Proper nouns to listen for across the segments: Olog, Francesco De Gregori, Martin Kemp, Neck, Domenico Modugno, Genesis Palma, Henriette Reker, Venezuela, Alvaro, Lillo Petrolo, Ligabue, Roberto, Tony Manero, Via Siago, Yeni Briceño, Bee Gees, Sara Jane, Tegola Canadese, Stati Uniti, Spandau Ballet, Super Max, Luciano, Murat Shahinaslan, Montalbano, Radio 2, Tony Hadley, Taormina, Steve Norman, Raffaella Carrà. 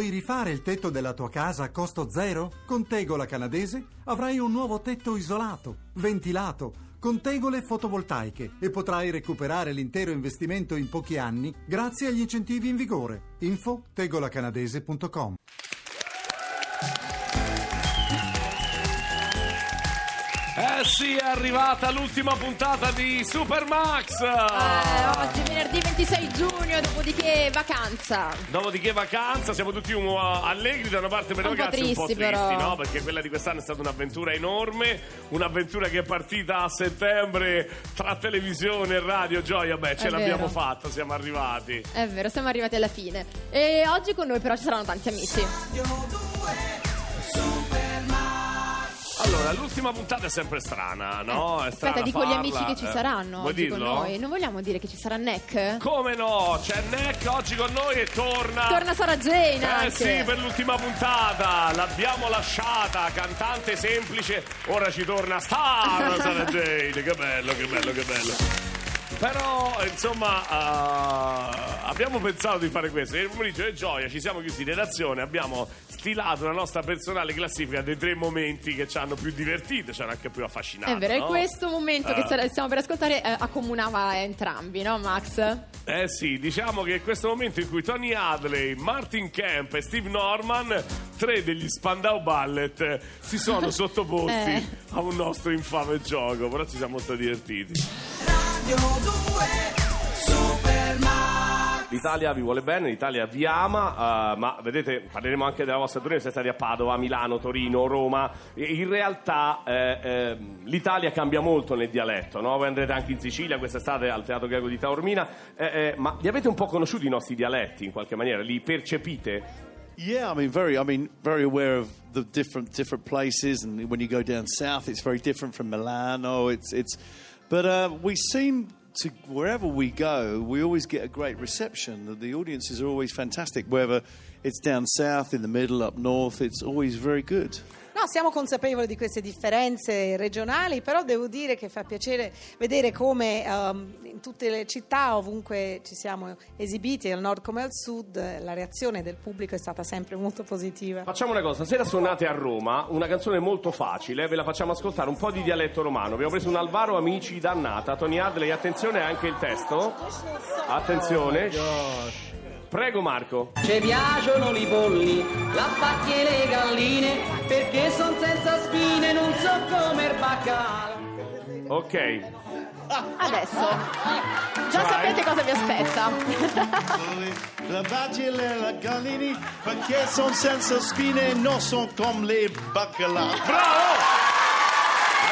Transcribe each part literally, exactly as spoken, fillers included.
Vuoi rifare il tetto della tua casa a costo zero? Con Tegola Canadese avrai un nuovo tetto isolato, ventilato, con tegole fotovoltaiche e potrai recuperare l'intero investimento in pochi anni grazie agli incentivi in vigore. Info tegolacanadese punto com. Eh sì, è arrivata l'ultima puntata di Super Max. Eh, oggi venerdì ventisei giugno, dopodiché vacanza. Dopodiché vacanza, siamo tutti un, uh, allegri da una parte, per un ragazzi po tristi, un po' tristi, però. No? Perché quella di quest'anno è stata un'avventura enorme, un'avventura che è partita a settembre tra televisione e radio. Gioia, beh, ce è l'abbiamo vero. fatta, siamo arrivati. È vero, siamo arrivati alla fine. E oggi con noi però ci saranno tanti amici. Allora, l'ultima puntata è sempre strana, no? Eh, è strana aspetta, dico farla. Gli amici che ci saranno eh, oggi con noi. Non vogliamo dire che ci sarà Neck? Come no? C'è Neck oggi con noi e torna... Torna Sara Jane eh, anche. Sì, per l'ultima puntata. L'abbiamo lasciata, cantante semplice. Ora ci torna star Sara Jane. Che bello, che bello, che bello. Però, insomma, uh, abbiamo pensato di fare questo. Ieri pomeriggio e Gioia ci siamo chiusi in redazione, abbiamo stilato la nostra personale classifica dei tre momenti che ci hanno più divertito, ci hanno anche più affascinato. È vero, no? E questo momento uh. che stiamo per ascoltare eh, accomunava entrambi, no Max? Eh sì, diciamo che è questo momento in cui Tony Hadley, Martin Kemp e Steve Norman, tre degli Spandau Ballet, si sono sottoposti eh. a un nostro infame gioco, però ci siamo molto divertiti. L'Italia vi vuole bene, l'Italia vi ama, uh, ma vedete, parleremo anche della vostra tournée, siete stati a Padova, Milano, Torino, Roma. In realtà eh, eh, l'Italia cambia molto nel dialetto, no? Voi andrete anche in Sicilia quest'estate al Teatro Greco di Taormina, eh, eh, ma li avete un po' conosciuti i nostri dialetti in qualche maniera, li percepite? Yeah, I mean, very, I mean, very aware of the different different places, and when you go down south, it's very different from Milano. It's it's But uh, we seem to, wherever we go, we always get a great reception. The audiences are always fantastic. Whether it's down south, in the middle, up north, it's always very good. No, siamo consapevoli di queste differenze regionali, però devo dire che fa piacere vedere come um, in tutte le città, ovunque ci siamo esibiti, al nord come al sud, la reazione del pubblico è stata sempre molto positiva. Facciamo una cosa, stasera suonate a Roma una canzone molto facile, ve la facciamo ascoltare, un po' di dialetto romano. Abbiamo preso un Alvaro Amici Dannata, Tony Hadley, attenzione anche il testo. Attenzione. Prego Marco. Ci piacciono i polli, la pacchia e le galline, perché son senza spine, non so come il baccalà. Ok. Adesso. Già sapete cosa vi aspetta. La pacchia e le galline, perché son senza spine, non so come le baccalà. Bravo!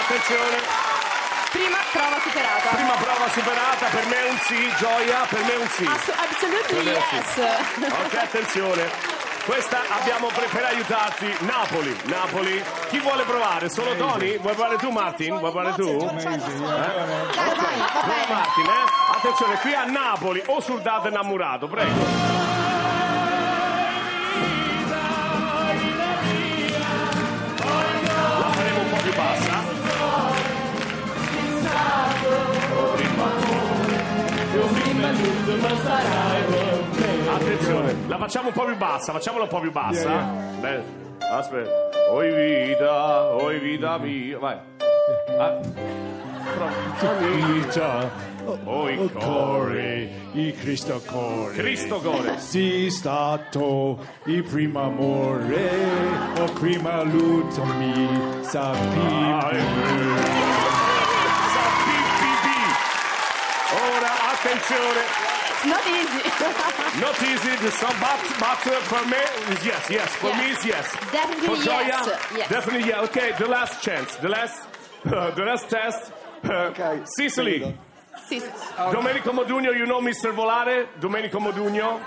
Attenzione. Prima prova superata. Prima prova superata, per me è un sì, Gioia, per me è un sì. Ass- Absolutely yes. Sì. Ok, attenzione. Questa abbiamo pre- per aiutarti. Napoli, Napoli. Chi vuole provare? Solo Tony? Vuoi provare tu, Martin? Vuoi provare tu? Eh? Dai, vai, va bene. Martin, eh? Attenzione, qui a Napoli, o sul dad innamorato, prego. La faremo un po' più bassa. Attenzione, la facciamo un po' più bassa, facciamola un po' più bassa. Yeah, yeah. Bene, aspetta. Oi vita, oi vita mia. Vai. Ah. Amica, oi core, i Cristo core. Cristo core. Sì, stato il primo amore, o prima lutto mi sapevi. Ora, attenzione. Not easy. Not easy, but, but for me, yes, yes. For yes. me, it's yes. Definitely for Gioia, yes. yes. Definitely yes. Okay, the last chance. The last, uh, the last test. Uh, okay. Sicily. Sicily. Okay. Domenico Modugno, you know mister Volare? Domenico Modugno.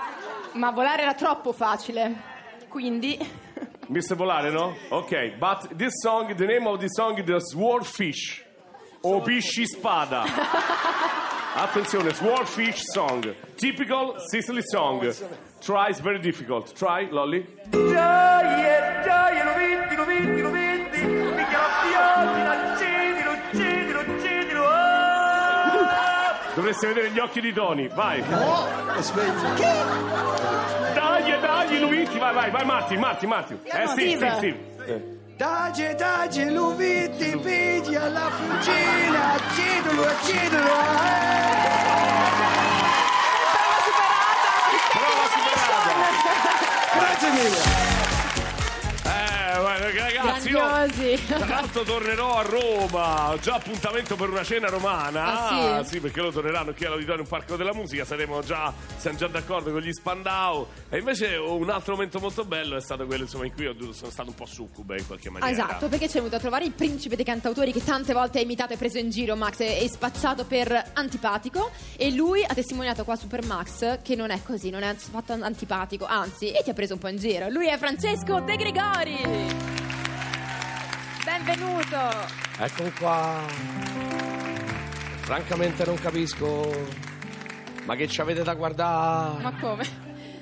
Ma volare era troppo facile, quindi... mister Volare, no? Ok, but this song, the name of this song is The Swordfish. O Pisci Spada. Attenzione, Swordfish Song, typical Sicily song. Try is very difficult. Try, Lolly. Gioia, gioia, lo vedi, lo vedi, lo vedi. Mi chiamati, lo uccidi, lo uccidi, lo uccidi, lo dovreste vedere gli occhi di Tony, vai. Oh, aspetta. Che? Dai, che dagli Luigi, vai, vai, vai Martin, Martin, Martin. Eh sì, sì, sì. sì. Dage, dage, Luigi, vedi alla fucina, accedilo, accedilo. Brava superata. Brava superata. Grazie mille. Ragazzi, io tra l'altro tornerò a Roma, ho già appuntamento per una cena romana. Ah, sì? Ah, sì, perché loro torneranno qui all'Auditorium Parco della Musica, saremo già, siamo già d'accordo con gli Spandau. E invece un altro momento molto bello è stato quello, insomma, in cui ho, sono stato un po' succube in qualche maniera. Esatto, perché ci è venuto a trovare il principe dei cantautori che tante volte ha imitato e preso in giro Max e spacciato per antipatico, e lui ha testimoniato qua Super Max che non è così, non è affatto antipatico, anzi, e ti ha preso un po' in giro. Lui è Francesco De Gregori. Benvenuto. Eccomi qua. Francamente non capisco. Ma che ci avete da guardare? Ma come?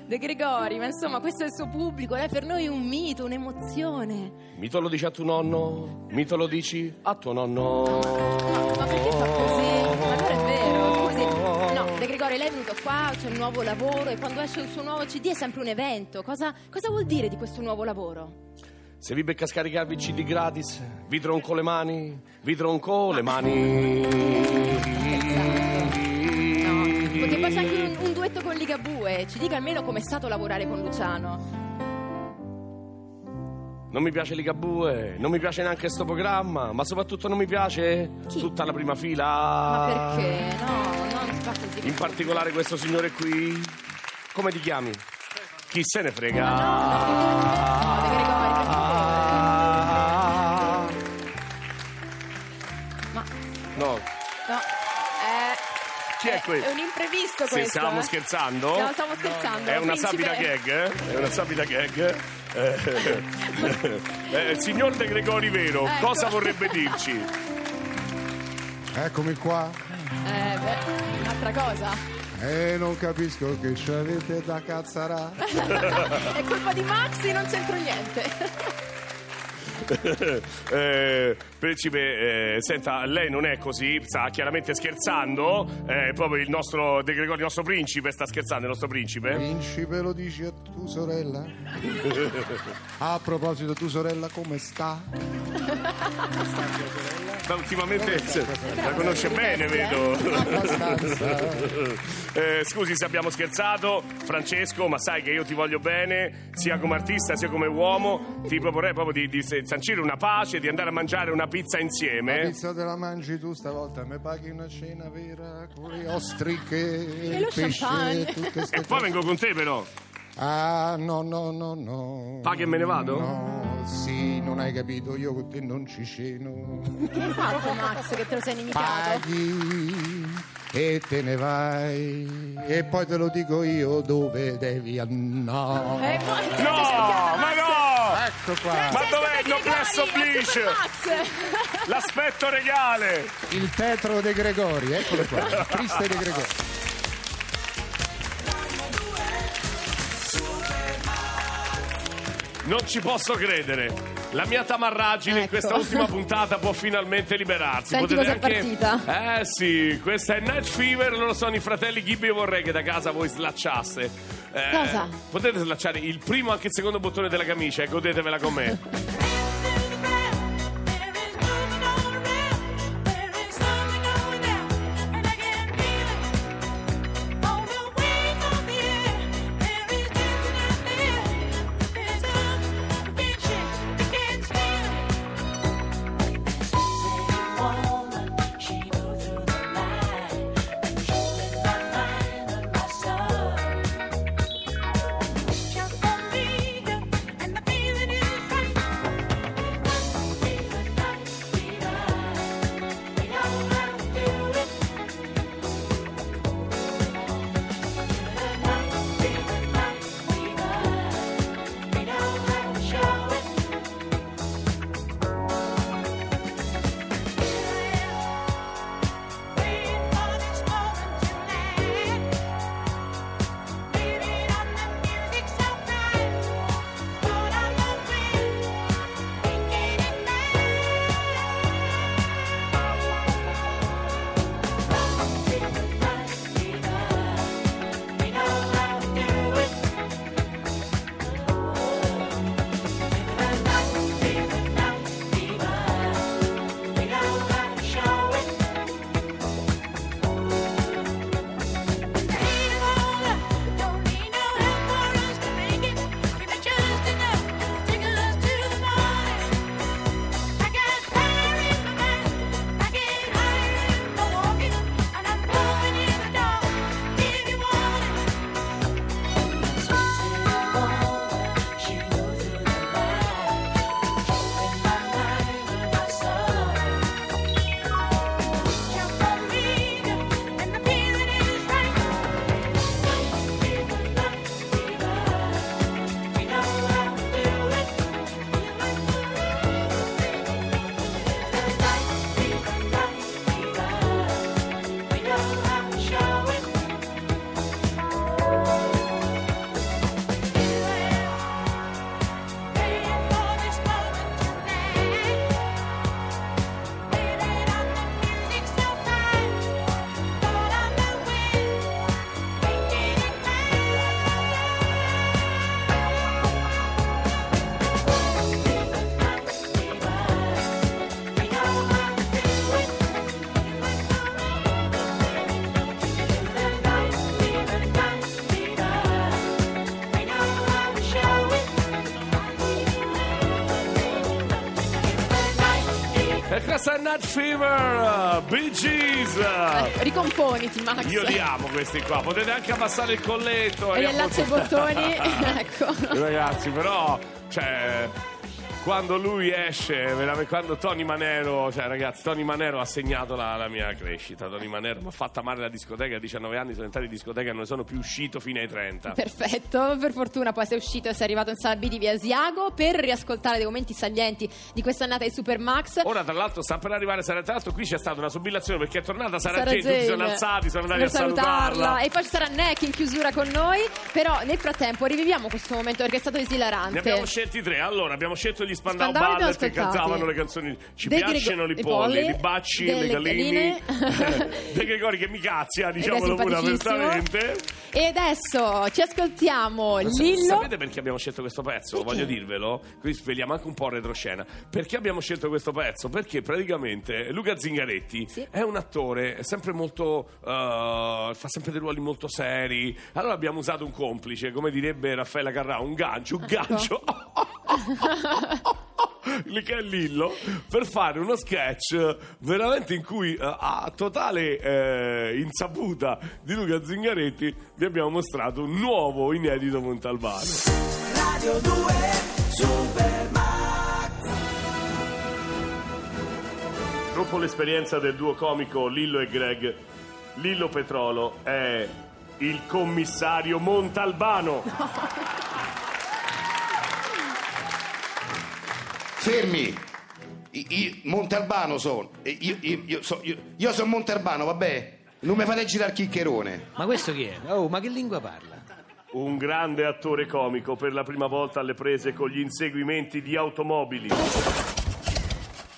De Gregori, ma insomma, questo è il suo pubblico, è per noi un mito, un'emozione. Mito lo dici a tuo nonno, mito lo dici a tuo nonno. No, ma perché fa così? Ma non è vero, scusi. No, De Gregori, lei è venuto qua, c'è un nuovo lavoro e quando esce il suo nuovo C D è sempre un evento. Cosa, cosa vuol dire di questo nuovo lavoro? Se vi becca a scaricarvi C D gratis, vi tronco le mani, vi tronco le mani. Esatto. No, perché poi c'è anche un, un duetto con Ligabue, ci dica almeno com'è stato lavorare con Luciano. Non mi piace Ligabue, non mi piace neanche sto programma, ma soprattutto non mi piace Chi? tutta la prima fila. Ma perché? No, non si fa così. In particolare questo signore qui, come ti chiami? Chi se ne frega? Ma no, no, no. No. No. Eh, Chi è questo? È un imprevisto questo. Sì, stavamo eh? scherzando. No, stavo scherzando. È una sapida gag, eh? È una sapida gag. Eh, eh, signor De Gregori vero, ecco. Cosa vorrebbe dirci? Eccomi qua. Eh, beh, un'altra cosa. E eh, non capisco che c'avete da cazzarà. È colpa di Maxi, non c'entro niente. eh, principe, eh, senta, lei non è così, sta chiaramente scherzando, eh, proprio il nostro De Gregori, il nostro principe sta scherzando, il nostro principe. Principe lo dici a tua sorella? A proposito, tua sorella come sta? Ma ultimamente la conosce bene, vedo. eh, scusi se abbiamo scherzato, Francesco, ma sai che io ti voglio bene, sia come artista sia come uomo. Ti proporrei proprio di, di sancire una pace, di andare a mangiare una pizza insieme. La pizza te la mangi tu stavolta, mi paghi una cena vera con le ostriche, il pesce, tutte queste e poi cose. Vengo con te però. Ah, no, no, no, no. Paghi e me ne vado? No, sì, non hai capito, io con te non ci sceno. Che hai fatto, Max, che te lo sei inimicato? Paghi e te ne vai, e poi te lo dico io dove devi andare. Eh, poi, no, ma Max. no! Ecco qua. Francesco, ma dov'è il noblesse oblige? L'aspetto regale. Il Petro De Gregori, eccolo qua, il Triste De Gregori. Non ci posso credere, la mia tamarragine ecco. in questa ultima puntata può finalmente liberarsi. Senti, potete cosa anche... è partita. Eh sì, questa è Night Fever, loro sono i fratelli Ghibli, e vorrei che da casa voi slacciaste. Eh, cosa? Potete slacciare il primo anche il secondo bottone della camicia e godetevela con me. Sannat Fever, Bee Gees. Ricomponiti, Max. Io li amo questi qua. Potete anche abbassare il colletto e allacciare i bottoni. Ecco. Ragazzi, però, cioè, quando lui esce, quando Tony Manero, cioè ragazzi, Tony Manero ha segnato la, la mia crescita. Tony Manero mi ha fatto amare la discoteca. A diciannove anni sono entrato in discoteca e non sono più uscito fino ai trenta. Perfetto, per fortuna poi sei uscito e sei arrivato in sala B di Via Siago per riascoltare dei momenti salienti di quest'annata di Super Max. Ora tra l'altro sta per arrivare Sara, tra l'altro qui c'è stata una subillazione perché è tornata Sara, Sara Jane, tutti sono alzati, sono andati per a salutarla. salutarla E poi ci sarà Neck in chiusura con noi, però nel frattempo riviviamo questo momento perché è stato esilarante. Ne abbiamo scelti tre, allora abbiamo scelto gli Spandau Ballet che cantavano le canzoni Ci De piacciono Gre- i polli, i bacci, le galline, De Gregori che mi cazzia, diciamolo pure apertamente. E adesso ci ascoltiamo Lillo. Sapete perché abbiamo scelto questo pezzo? Perché? Voglio dirvelo, qui svegliamo anche un po' retroscena. Perché abbiamo scelto questo pezzo? Perché praticamente Luca Zingaretti sì. è un attore, è sempre molto uh, fa sempre dei ruoli molto seri. Allora abbiamo usato un complice, come direbbe Raffaella Carrà, un gancio, un gancio. Che è Lillo, per fare uno sketch veramente in cui uh, a totale eh, insaputa di Luca Zingaretti vi abbiamo mostrato un nuovo inedito Montalbano. Radio due Super Max. Dopo l'esperienza del duo comico Lillo e Greg, Lillo Petrolo è il commissario Montalbano. No. Fermi, I, I, Montalbano sono, io, io, io sono io, io son Montalbano, vabbè, non mi fate girare il chiccherone. Ma questo chi è? Oh, ma che lingua parla? Un grande attore comico per la prima volta alle prese con gli inseguimenti di automobili.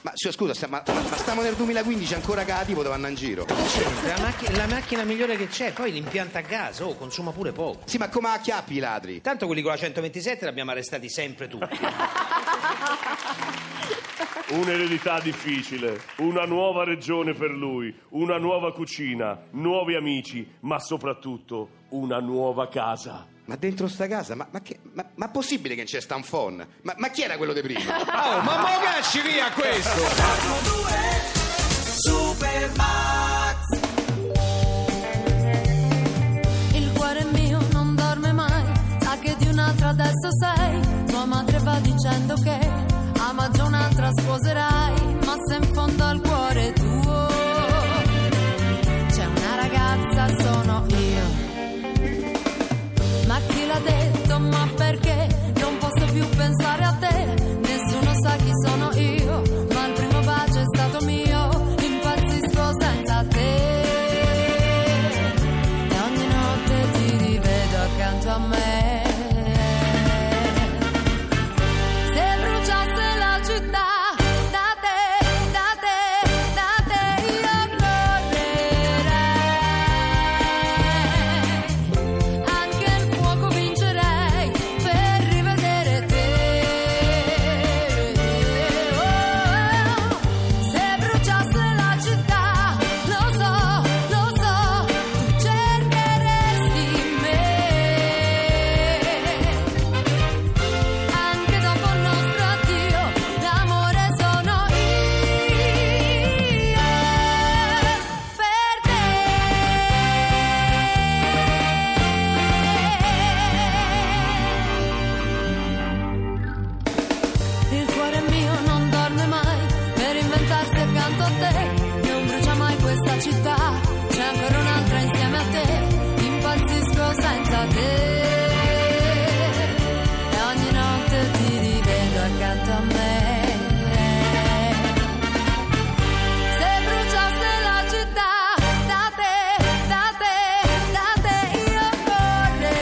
Ma scusa, sta, ma, ma stiamo nel duemilaquindici ancora che la tipo vanno in giro. La, macch- la macchina migliore che c'è, poi l'impianto a gas, oh, consuma pure poco. Sì, ma come la acchiappi i ladri? Tanto quelli con la centoventisette li abbiamo arrestati sempre tutti. Un'eredità difficile, una nuova regione per lui, una nuova cucina, nuovi amici, ma soprattutto una nuova casa. Ma dentro sta casa? Ma, ma, che, ma, ma possibile che c'è Stanfon? Ma, ma chi era quello di prima? Oh, ma mo cacci via questo! Super Max. Il cuore mio non dorme mai, sa che di un'altra adesso sei. Tua madre va dicendo che ama già un'altra sposerai, ma se in fondo al cuore tuo c'è una ragazza, sono io. Ma chi l'ha detto, ma perché non posso più pensare a te? Nessuno sa chi sono io, ma il primo bacio è stato mio. Impazzisco senza te e ogni notte ti rivedo accanto a me. Se bruciasse la città da te, da te, da te io correrei.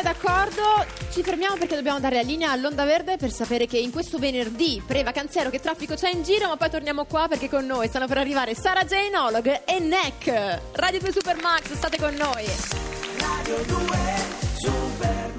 è d'accordo, ci fermiamo perché dobbiamo dare la linea all'Onda Verde per sapere che in questo venerdì pre-vacanziero che traffico c'è in giro, ma poi torniamo qua perché con noi stanno per arrivare Sara Jane, Olog e Neck. Radio due Super Max, state con noi. Radio due Super